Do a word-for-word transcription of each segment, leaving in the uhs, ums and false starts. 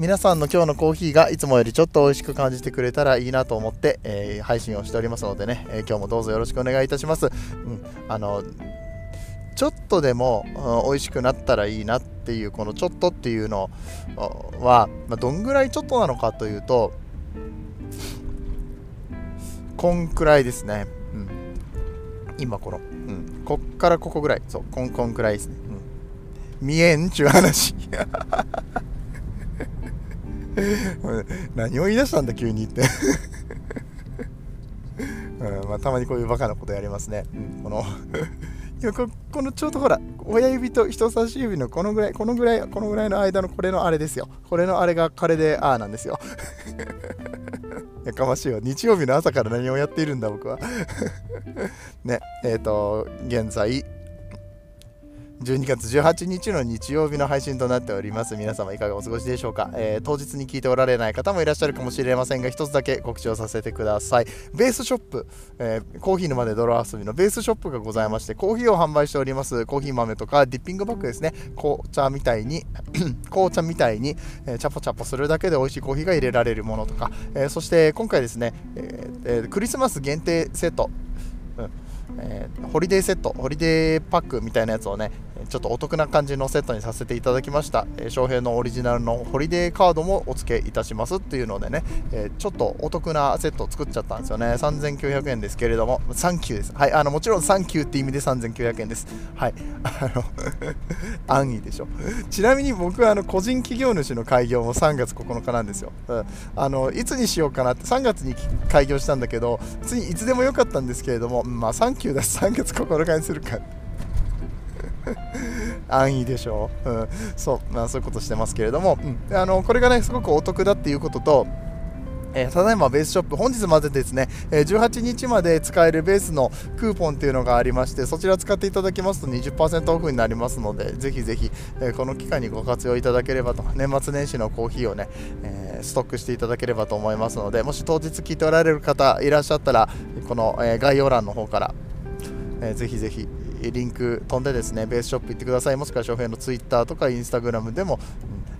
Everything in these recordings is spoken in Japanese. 皆さんの今日のコーヒーがいつもよりちょっと美味しく感じてくれたらいいなと思って、えー、配信をしておりますのでね、えー、今日もどうぞよろしくお願いいたします。うん、あのちょっとでも、うん、美味しくなったらいいなっていう、このちょっとっていうのは、まあ、どんぐらいちょっとなのかというと、こんくらいですね。うん、今この、うん、こっからここぐらい、そう、こんこんくらいですね。うん、見えんちゅう話。何を言い出したんだ急にって、うんまあ、たまにこういうバカなことやりますね。うん、このこ, このちょうどほら親指と人差し指のこのぐらいこのぐらいこのぐらいの間のこれのあれですよ。これのあれが彼であーなんですよ。やかましいよ。日曜日の朝から何をやっているんだ僕は。ねえー、と現在じゅうにがつじゅうはちにちの日曜日の配信となっております。皆様いかがお過ごしでしょうか？えー、当日に聞いておられない方もいらっしゃるかもしれませんが、一つだけ告知をさせてください。ベースショップ、えー、コーヒー沼で泥遊びのベースショップがございまして、コーヒーを販売しております。コーヒー豆とかディッピングバッグですね。紅茶みたいに紅茶みたいに、えー、チャポチャポするだけで美味しいコーヒーが入れられるものとか、えー、そして今回ですね、えーえー、クリスマス限定セット、うんえー、ホリデーセット、ホリデーパックみたいなやつをね、ちょっとお得な感じのセットにさせていただきました。えー、翔平のオリジナルのホリデーカードもお付けいたしますっていうのでね、えー、ちょっとお得なセットを作っちゃったんですよね。さんぜんきゅうひゃくえんですけれども、サンキューです。はい、あのもちろんサンキューって意味でさんぜんきゅうひゃくえんです。はい、あの安易でしょ。ちなみに僕はあの個人企業主の開業もさんがつここのかなんですよ。うん、あのいつにしようかなって、さんがつに開業したんだけど、ついいつでもよかったんですけれども、まあサンキューだしさんがつここのかにするか安易でしょう。うん、そう、まあ、そういうことしてますけれども、うん、あのこれがねすごくお得だっていうことと、えー、ただいまベースショップ本日までですね、えー、じゅうはちにちまで使えるベースのクーポンっていうのがありまして、そちら使っていただきますと にじゅっパーセント オフになりますので、ぜひぜひ、えー、この期間にご活用いただければと、年末年始のコーヒーをね、えー、ストックしていただければと思いますので、もし当日聞いておられる方いらっしゃったら、この、えー、概要欄の方から、えー、ぜひぜひリンク飛んでですね、ベースショップ行ってください。もしくは翔平のツイッターとかインスタグラムでも、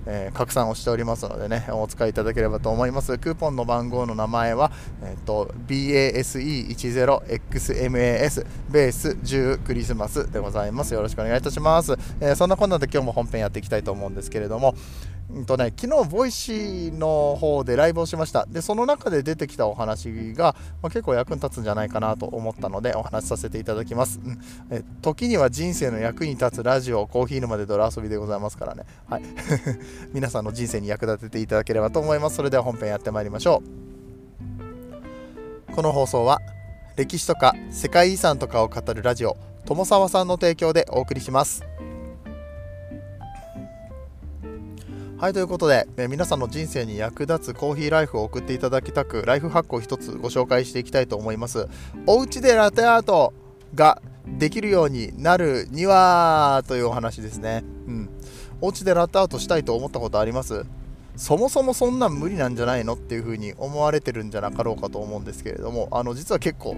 えー、拡散をしておりますのでね、お使いいただければと思います。クーポンの番号の名前は、えー、と ビーエーエスイーいちゼロエックスマス ベースじゅうクリスマスでございます。よろしくお願いいたします。えー、そんなこんなで今日も本編やっていきたいと思うんですけれども、うんとね、昨日ボイシーの方でライブをしました。でその中で出てきたお話が、まあ、結構役に立つんじゃないかなと思ったのでお話しさせていただきます。うん、え時には人生の役に立つラジオコーヒー沼で泥遊びでございますからね、はい、皆さんの人生に役立てていただければと思います。それでは本編やってまいりましょう。この放送は歴史とか世界遺産とかを語るラジオ友沢さんの提供でお送りします。はい、ということで、え皆さんの人生に役立つコーヒーライフを送っていただきたく、ライフハックを一つご紹介していきたいと思います。おうちでラテアートができるようになるにはというお話ですね。うん、おうちでラテアートしたいと思ったことあります？そもそもそんなん無理なんじゃないのっていうふうに思われてるんじゃなかろうかと思うんですけれども、あの実は結構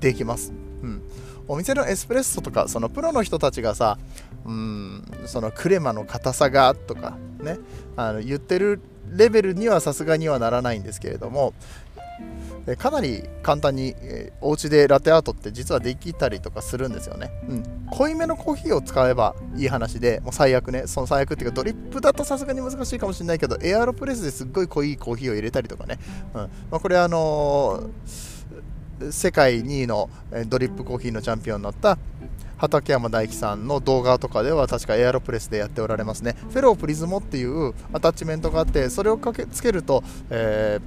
できます。うん、お店のエスプレッソとか、そのプロの人たちがさ、うーんそのクレマの硬さがとかね、あの言ってるレベルにはさすがにはならないんですけれども、かなり簡単にお家でラテアートって実はできたりとかするんですよね。うん、濃いめのコーヒーを使えばいい話で、もう最悪ね、その最悪っていうかドリップだとさすがに難しいかもしれないけど、エアロプレスですっごい濃いコーヒーを入れたりとかね、うんまあ、これあのー、世界にいのドリップコーヒーのチャンピオンになった畠山大樹さんの動画とかでは確かエアロプレスでやっておられますね。フェロープリズモっていうアタッチメントがあって、それをかけつけると、え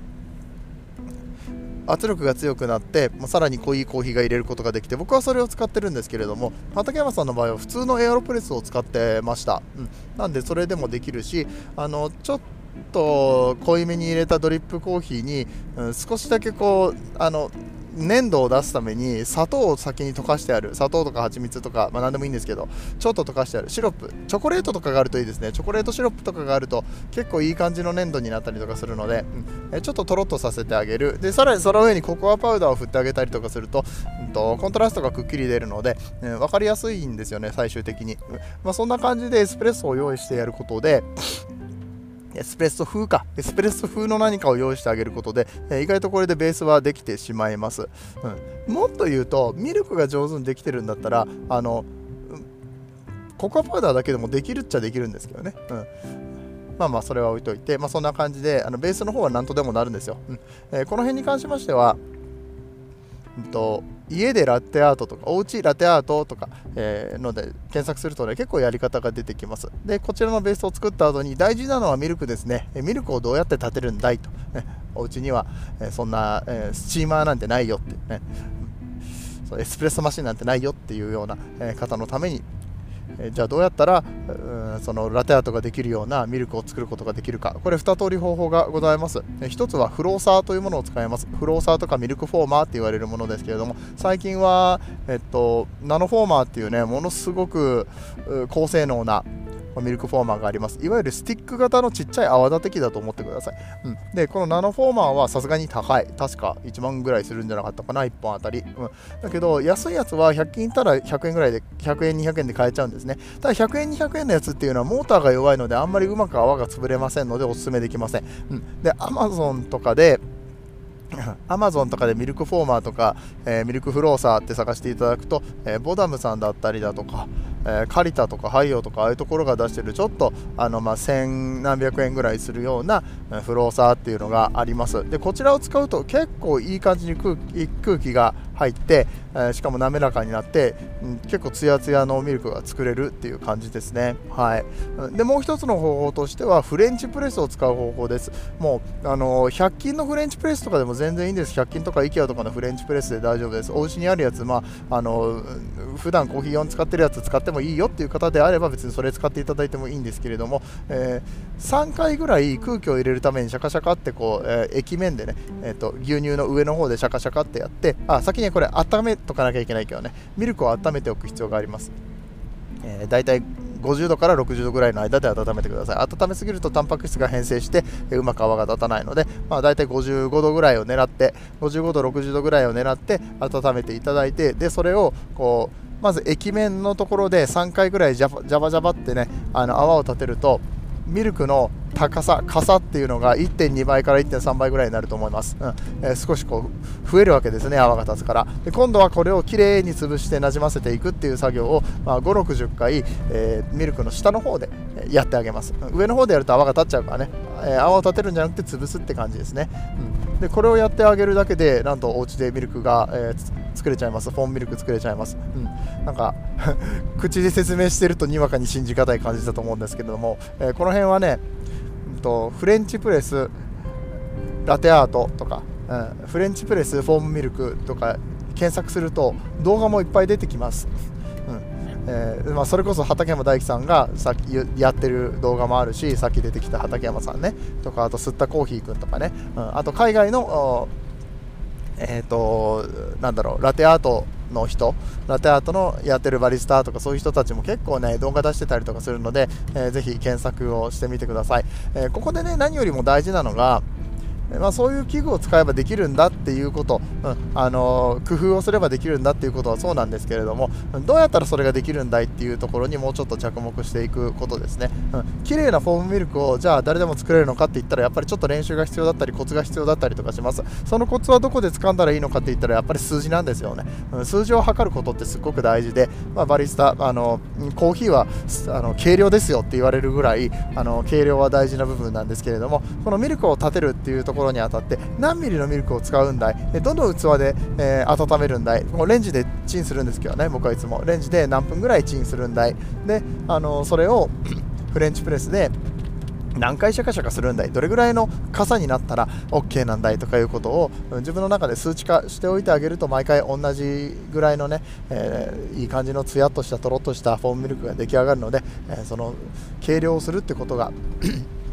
ー、圧力が強くなってさらに濃いコーヒーが入れることができて、僕はそれを使ってるんですけれども、畠山さんの場合は普通のエアロプレスを使ってました。うん、なんでそれでもできるし、あのちょっと濃いめに入れたドリップコーヒーに、うん、少しだけこうあの粘度を出すために砂糖を先に溶かしてある、砂糖とか蜂蜜とか、まあ、何でもいいんですけど、ちょっと溶かしてあるシロップ、チョコレートとかがあるといいですね。チョコレートシロップとかがあると結構いい感じの粘土になったりとかするので、うん、えちょっととろっとさせてあげる。でさらにその上にココアパウダーを振ってあげたりとかすると、うん、とコントラストがくっきり出るので、えー、分かりやすいんですよね、最終的に、うんまあ、そんな感じでエスプレッソを用意してやることでエスプレッソ風かエスプレッソ風の何かを用意してあげることで、えー、意外とこれでベースはできてしまいます、うん、もっと言うとミルクが上手にできてるんだったらあのココアパウダーだけでもできるっちゃできるんですけどね、うん、まあまあそれは置いといて、まあ、そんな感じであのベースの方は何とでもなるんですよ、うんえー、この辺に関しましては、うんと家でラテアートとか、おうちラテアートとか、えー、ので検索するとね、結構やり方が出てきます。で、こちらのベースを作った後に大事なのはミルクですね。ミルクをどうやって立てるんだいと。おうちにはそんなスチーマーなんてないよっていうね、エスプレッソマシンなんてないよっていうような方のために、じゃあどうやったらそのラテアートができるようなミルクを作ることができるか、これに通り方法がございます。ひとつはフローサーというものを使います。フローサーとかミルクフォーマーって言われるものですけれども、最近は、えっと、ナノフォーマーっていうね、ものすごく高性能なミルクフォーマーがあります。いわゆるスティック型のちっちゃい泡立て器だと思ってください、うん、でこのナノフォーマーはさすがに高い、確かいちまんぐらいするんじゃなかったかな、いっぽんあたり、うん、だけど安いやつはひゃく均いったらひゃくえんぐらいで、ひゃくえんにひゃくえんで買えちゃうんですね。ただひゃくえんにひゃくえんのやつっていうのはモーターが弱いのであんまりうまく泡が潰れませんのでおすすめできません、うん、で Amazon とかでAmazon とかでミルクフォーマーとか、えー、ミルクフローサーって探していただくと、えー、ボダムさんだったりだとか、えー、カリタとかハイオとかああいうところが出してるちょっとあの、まあ、千何百円ぐらいするようなフローサーっていうのがあります。でこちらを使うと結構いい感じに空気、空気が入って、えー、しかも滑らかになって、うん、結構ツヤツヤのミルクが作れるっていう感じですね。はい。でもう一つの方法としてはフレンチプレスを使う方法です。もうあのひゃく均のフレンチプレスとかでも全然いいんです。ひゃく均とか IKEA とかのフレンチプレスで大丈夫です。お家にあるやつ、まあ、あの普段コーヒー用に使ってるやつ使ってもいいよっていう方であれば別にそれ使っていただいてもいいんですけれども、えー、さんかいぐらい空気を入れるためにシャカシャカってこう、えー、液面でね、えー、と牛乳の上の方でシャカシャカってやって、あ先にこれ温めとかなきゃいけないけどね、ミルクを温めておく必要があります、えー、だいたいごじゅうどからろくじゅうどぐらいの間で温めてください。温めすぎるとタンパク質が変性してうまく泡が立たないので、まあ、大体ごじゅうごどぐらいを狙ってごじゅうごどろくじゅうどぐらいを狙って温めていただいて、でそれをこうまず液面のところでさんかいぐらいジャバジャバってね、あの泡を立てるとミルクの高さ、かさっていうのが いってんに 倍から いってんさん 倍ぐらいになると思います、うんえー、少しこう増えるわけですね、泡が立つから。で今度はこれをきれいに潰してなじませていくっていう作業を、まあ、ごじゅう、ろくじゅっかい、えー、ミルクの下の方でやってあげます。上の方でやると泡が立っちゃうからね、えー、泡を立てるんじゃなくて潰すって感じですね、うん、でこれをやってあげるだけでなんとお家でミルクが、えー、作れちゃいます。フォンミルク作れちゃいます、うん、なんか口で説明してるとにわかに信じがたい感じだと思うんですけれども、えー、この辺はねフレンチプレス、ラテアートとか、うん、フレンチプレスフォームミルクとか検索すると動画もいっぱい出てきます、うんえーまあ、それこそ畠山大樹さんがさっきやってる動画もあるし、さっき出てきた畠山さんねとか、あとすったコーヒーくんとかね、うん、あと海外のえーとなんだろうラテアートの人、ラテアートのやってるバリスタとかそういう人たちも結構ね動画出してたりとかするので、えー、ぜひ検索をしてみてください、えー、ここでね何よりも大事なのが、まあ、そういう器具を使えばできるんだっていうこと、うんあのー、工夫をすればできるんだっていうことはそうなんですけれども、どうやったらそれができるんだいっていうところにもうちょっと着目していくことですね。綺麗、うん、なフォームミルクをじゃあ誰でも作れるのかって言ったらやっぱりちょっと練習が必要だったりコツが必要だったりとかします。そのコツはどこで掴んだらいいのかって言ったらやっぱり数字なんですよね、うん、数字を測ることってすっごく大事で、まあ、バリスタ、あのー、コーヒーはあの計量ですよって言われるぐらい、あのー、計量は大事な部分なんですけれども、このミルクを立てるっていうところところに当たって何ミリのミルクを使うんだい、どの器で、えー、温めるんだい、もうレンジでチンするんですけどね、僕はいつもレンジで何分ぐらいチンするんだいで、あのー、それをフレンチプレスで何回シャカシャカするんだい、どれぐらいの傘になったら OK なんだいとかいうことを自分の中で数値化しておいてあげると、毎回同じぐらいのね、えー、いい感じのツヤっとしたとろっとしたフォームミルクが出来上がるので、えー、その計量をするってことが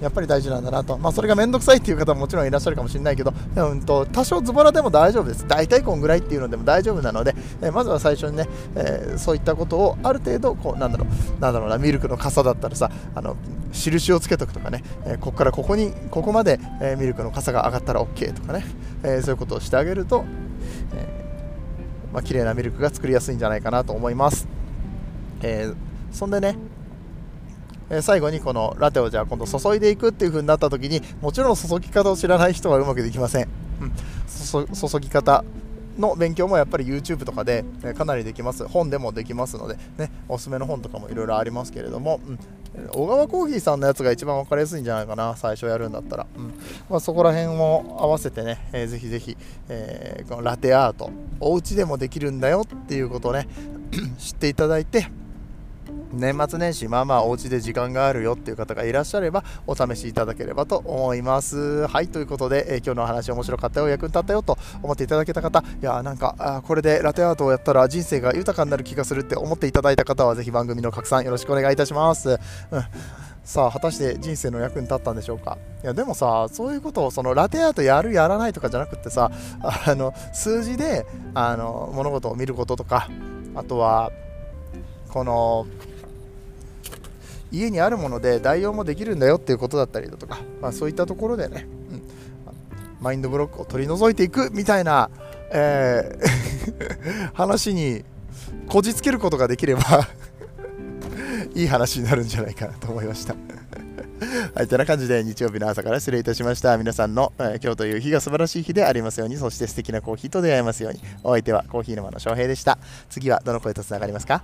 やっぱり大事なんだなと、まあ、それが面倒くさいっていう方ももちろんいらっしゃるかもしれないけど、うん、と多少ズボラでも大丈夫です。大体こんぐらいっていうのでも大丈夫なので、えー、まずは最初にね、えー、そういったことをある程度こうなんだろうなんだろうなミルクの傘だったらさ、あの印をつけとくとかね、えー、ここからここにここまで、えー、ミルクの傘が上がったら OK とかね、えー、そういうことをしてあげると、えーまあ、綺麗なミルクが作りやすいんじゃないかなと思います。えー、そんでね、えー、最後にこのラテをじゃあ今度注いでいくっていう風になった時に、もちろん注ぎ方を知らない人はうまくできません。うん、注, 注ぎ方の勉強もやっぱり YouTube とかで、えー、かなりできます。本でもできますので、ね、おすすめの本とかもいろいろありますけれども、うん、小川コーヒーさんのやつが一番分かりやすいんじゃないかな、最初やるんだったら。うんまあ、そこら辺も合わせてね、えー、ぜひぜひ、えー、このラテアートお家でもできるんだよっていうことをね知っていただいて、年末年始まあまあお家で時間があるよっていう方がいらっしゃればお試しいただければと思います。はい、ということで、えー、今日のお話面白かったよ、役に立ったよと思っていただけた方、いやなんかあこれでラテアートをやったら人生が豊かになる気がするって思っていただいた方は、ぜひ番組の拡散よろしくお願いいたします。うん、さあ果たして人生の役に立ったんでしょうか。いやでもさ、そういうことをそのラテアートやるやらないとかじゃなくってさ、あの数字であの物事を見ることとか、あとはこの家にあるもので代用もできるんだよっていうことだったりだとか、まあ、そういったところでね、うん、マインドブロックを取り除いていくみたいな、えー、話にこじつけることができればいい話になるんじゃないかなと思いました。はい、てな感じで日曜日の朝から失礼いたしました。皆さんの、えー、今日という日が素晴らしい日でありますように、そして素敵なコーヒーと出会えますように。お相手はコーヒー沼の翔平でした。次はどの声とつながりますか？